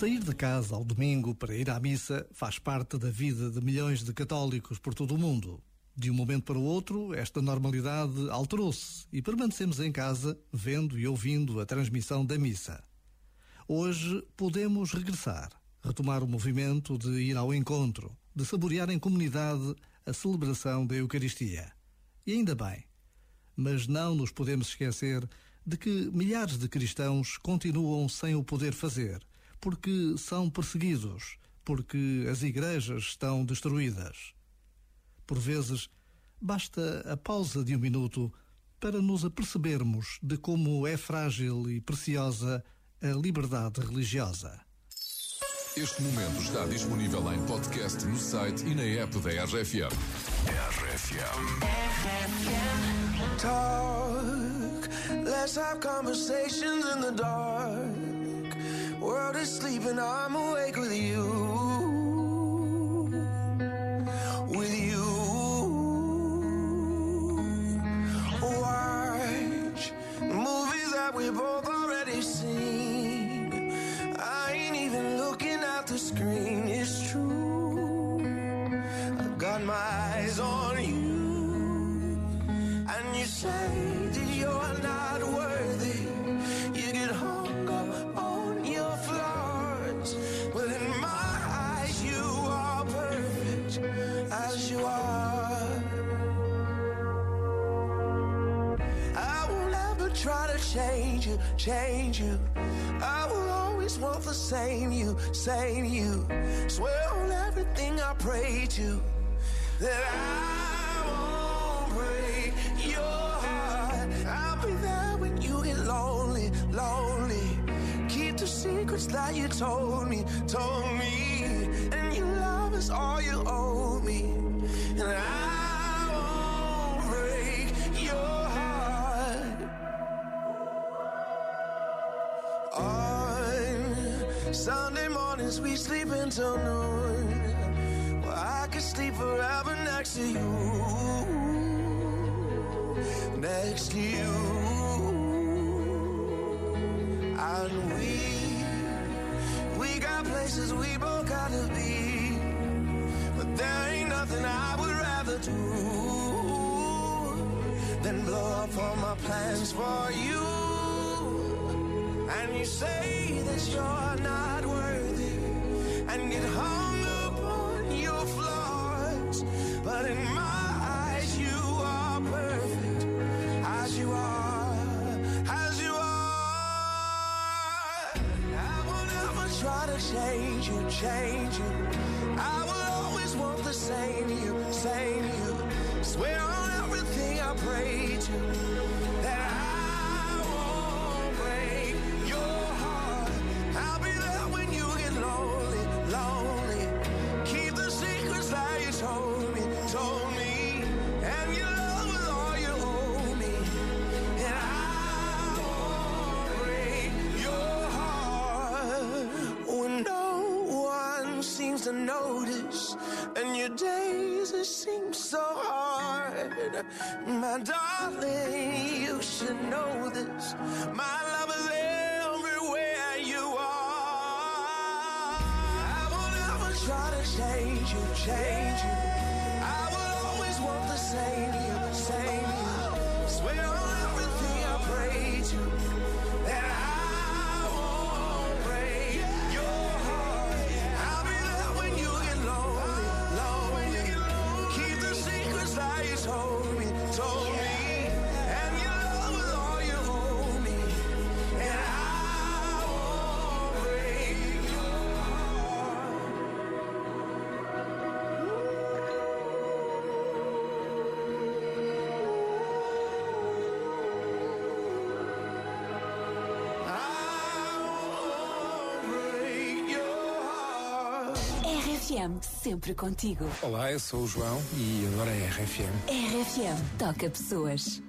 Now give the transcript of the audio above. Sair de casa ao domingo para ir à missa faz parte da vida de milhões de católicos por todo o mundo. De um momento para o outro, esta normalidade alterou-se e permanecemos em casa vendo e ouvindo a transmissão da missa. Hoje podemos regressar, retomar o movimento de ir ao encontro, de saborear em comunidade a celebração da Eucaristia. E ainda bem, mas não nos podemos esquecer de que milhares de cristãos continuam sem o poder fazer, porque são perseguidos, porque as igrejas estão destruídas. Por vezes, basta a pausa de um minuto para nos apercebermos de como é frágil e preciosa a liberdade religiosa. Este momento está disponível em podcast no site e na app da RFM. RFM. Talk, let's have conversations in the dark. World is sleeping, I'm awake with you. We both already seen. I ain't even looking at the screen. It's true. I've got my eyes on you. And you say that you're not worthy. You get hung up on your flaws. Well, in my eyes, you are perfect as you are. Try to change you. I will always want the same you. Swear on everything I pray to, that I won't break your heart. I'll be there when you get lonely. Keep the secrets that you told me. And your love is all you owe me. And I won't break your heart. On Sunday mornings we sleep until noon. Well, I could sleep forever next to you. And we got places we both gotta be, but there ain't nothing I would rather do than blow up all my plans for you. And you say that you're not worthy and get hung up on your flaws. But in my eyes you are perfect as you are. I will never try to change you. I will always want the same you. Swear on everything I pray to, that to notice, and your days, it seems so hard. My darling, you should know this. My love is everywhere you are. I will never try to change you. I will always want the same you. Swear on everything I pray to, that I won't break your told me, and your love was all you owe me, and I won't break your heart. I won't break your heart. RFM. Sempre contigo. Olá, eu sou o João e agora é RFM. RFM toca pessoas.